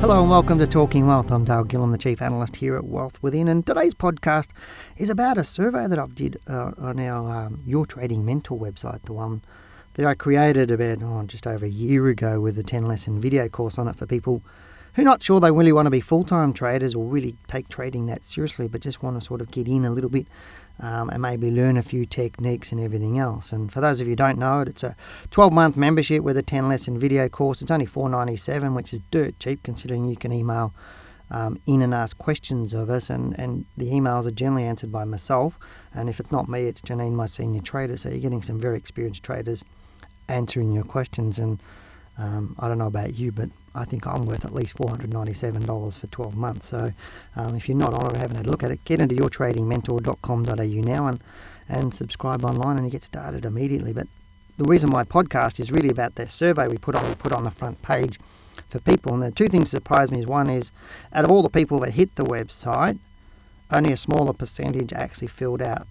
Hello and welcome to Talking Wealth. I'm Dale Gillham, the Chief Analyst here at Wealth Within, and today's podcast is about a survey that I did on our Your Trading Mentor website, the one that I created about just over a year ago with a 10-lesson video course on it for people who are not sure they really want to be full-time traders or really take trading that seriously, but just want to sort of get in a little bit and maybe learn a few techniques and everything else. And for those of you who don't know it, it's a 12-month membership with a 10-lesson video course. It's only $4.97, which is dirt cheap considering you can email in and ask questions of us, and the emails are generally answered by myself. And if it's not me, it's Janine, my senior trader. So you're getting some very experienced traders answering your questions. And I don't know about you, but I think I'm worth at least $497 for 12 months. So if you're not on or haven't had a look at it, get into yourtradingmentor.com.au now and subscribe online and you get started immediately. But the reason my podcast is really about that survey we put on the front page for people. And the two things that surprised me is, one is, out of all the people that hit the website, only a smaller percentage actually filled out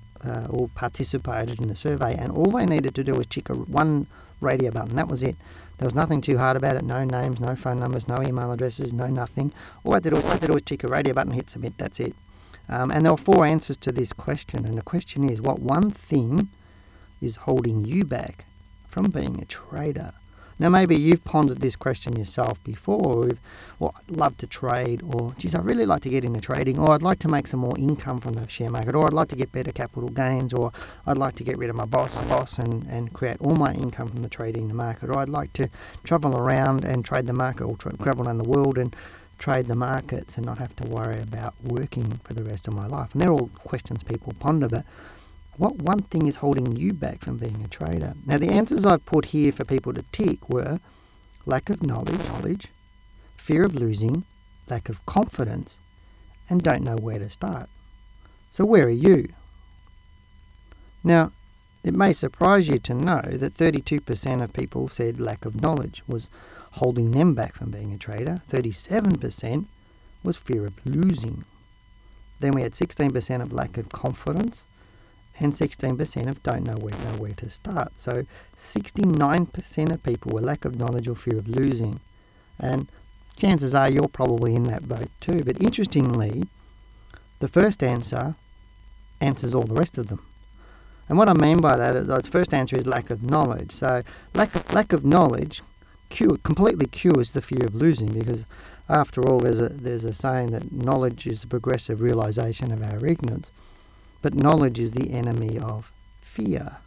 or participated in the survey. And all they needed to do was tick one radio button. That was it. There was nothing too hard about it. No names, no phone numbers, no email addresses, no nothing. All I did was tick a radio button, hit submit, that's it. And there were four answers to this question. And the question is, what one thing is holding you back from being a trader? Now, maybe you've pondered this question yourself before. Or I'd love to trade, or, geez, I'd really like to get into trading, or I'd like to make some more income from the share market, or I'd like to get better capital gains, or I'd like to get rid of my boss and create all my income from the trading the market, or I'd like to travel around and trade the market, or travel around the world and trade the markets and not have to worry about working for the rest of my life. And they're all questions people ponder, but what one thing is holding you back from being a trader? Now, the answers I've put here for people to tick were lack of knowledge, fear of losing, lack of confidence, and don't know where to start. So where are you? Now, it may surprise you to know that 32% of people said lack of knowledge was holding them back from being a trader. 37% was fear of losing. Then we had 16% of lack of confidence, and 16% of don't know where to start. So 69% of people were lack of knowledge or fear of losing. And chances are you're probably in that boat too. But interestingly, the first answer answers all the rest of them. And what I mean by that is, the first answer is lack of knowledge. So lack of knowledge completely cures the fear of losing, because after all, there's a saying that knowledge is the progressive realization of our ignorance. But knowledge is the enemy of fear.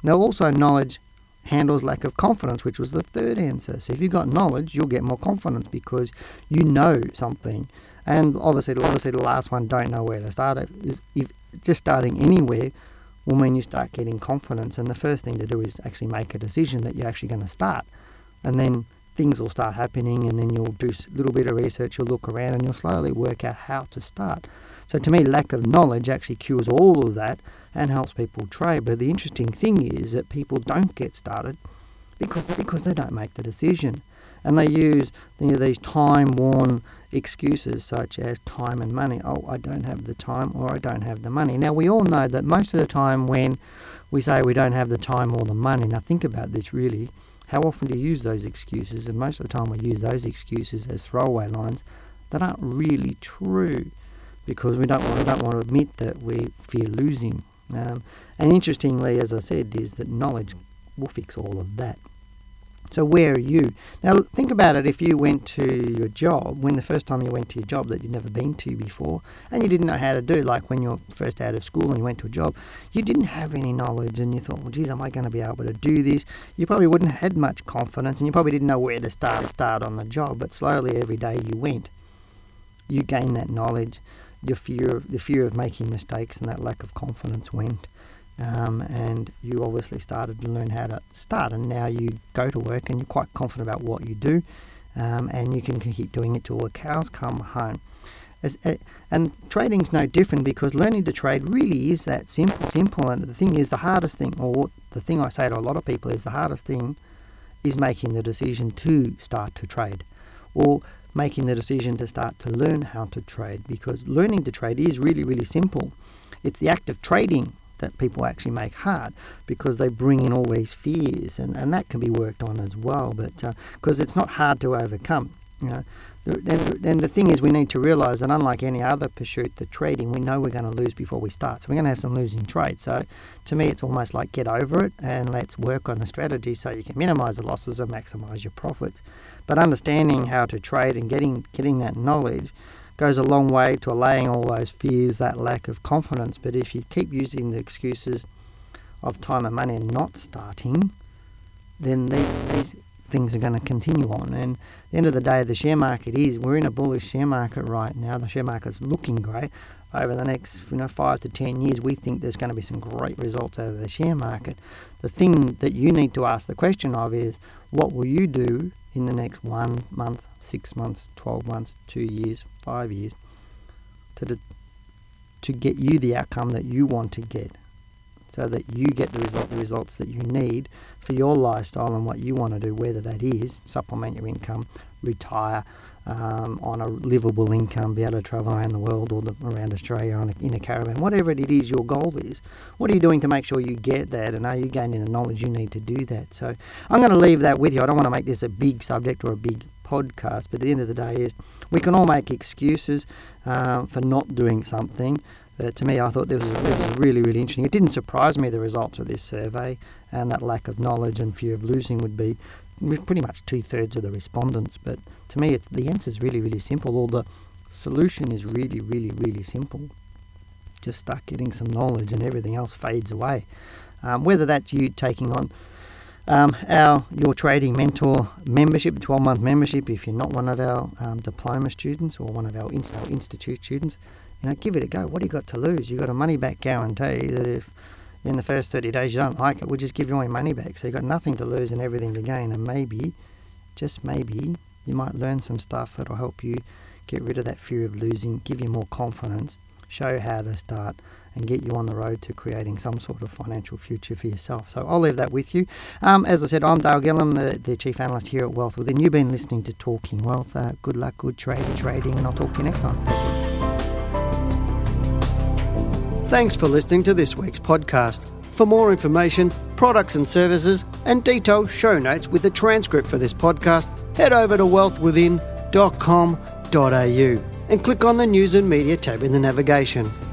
Now, also, knowledge handles lack of confidence, which was the third answer. So if you've got knowledge, you'll get more confidence because you know something. And obviously the last one, don't know where to start. If just starting anywhere will mean you start getting confidence. And the first thing to do is actually make a decision that you're actually going to start. And then things will start happening, and then you'll do a little bit of research, you'll look around, and you'll slowly work out how to start. So to me, lack of knowledge actually cures all of that and helps people trade. But the interesting thing is that people don't get started because they don't make the decision. And they use these time-worn excuses such as time and money. Oh, I don't have the time, or I don't have the money. Now, we all know that most of the time when we say we don't have the time or the money, now think about this really, how often do you use those excuses? And most of the time we use those excuses as throwaway lines that aren't really true, because we don't want to admit that we fear losing. And interestingly, as I said, is that knowledge will fix all of that. So where are you? Now, think about it. If you went to your job, when the first time you went to your job that you'd never been to before, and you didn't know how to do, like when you were first out of school and you went to a job, you didn't have any knowledge, and you thought, well, geez, am I going to be able to do this? You probably wouldn't have had much confidence, and you probably didn't know where to start on the job, but slowly every day you went, you gained that knowledge. The fear of making mistakes and that lack of confidence went, and you obviously started to learn how to start, and now you go to work and you're quite confident about what you do, and you can keep doing it till the cows come home. And trading's no different, because learning to trade really is that simple. And the thing is, the hardest thing, or the thing I say to a lot of people is, the hardest thing is making the decision to start to trade, or making the decision to start to learn how to trade, because learning to trade is really, really simple. It's the act of trading that people actually make hard, because they bring in all these fears, and that can be worked on as well, but because it's not hard to overcome. You know, and the thing is, we need to realise that unlike any other pursuit, the trading, we know we're going to lose before we start, so we're going to have some losing trades. So to me, it's almost like, get over it and let's work on a strategy so you can minimise the losses and maximise your profits. But understanding how to trade and getting that knowledge goes a long way to allaying all those fears, that lack of confidence. But if you keep using the excuses of time and money and not starting, then these things are going to continue on. And at the end of the day, the share market is, we're in a bullish share market right now. The share market's looking great. Over the next 5 to 10 years, we think there's going to be some great results out of the share market. The thing that you need to ask the question of is, what will you do in the next 1 month, 6 months, 12 months, 2 years, 5 years to get you the outcome that you want to get, so that you get the results that you need for your lifestyle and what you want to do, whether that is supplement your income, retire on a livable income, be able to travel around the world or around Australia in a caravan, whatever it is your goal is. What are you doing to make sure you get that, and are you gaining the knowledge you need to do that? So I'm going to leave that with you. I don't want to make this a big subject or a big podcast, but at the end of the day is, we can all make excuses for not doing something. But to me, I thought this was really, really interesting. It didn't surprise me, the results of this survey, and that lack of knowledge and fear of losing would be pretty much 2/3 of the respondents. But to me, the answer is really, really simple, or the solution is really, really, really simple. Just start getting some knowledge and everything else fades away. Whether that's you taking on Your Trading Mentor membership, 12-month membership, if you're not one of our diploma students or one of our institute students, you know, give it a go. What do you got to lose? You've got a money-back guarantee that if in the first 30 days you don't like it, we'll just give you all your money back. So you've got nothing to lose and everything to gain. And maybe, just maybe, you might learn some stuff that'll help you get rid of that fear of losing, give you more confidence, show you how to start, and get you on the road to creating some sort of financial future for yourself. So I'll leave that with you. As I said, I'm Dale Gillham, the Chief Analyst here at Wealth Within. You've been listening to Talking Wealth. Good luck, good trading, and I'll talk to you next time. Thanks for listening to this week's podcast. For more information, products and services, and detailed show notes with a transcript for this podcast, head over to wealthwithin.com.au and click on the News and Media tab in the navigation.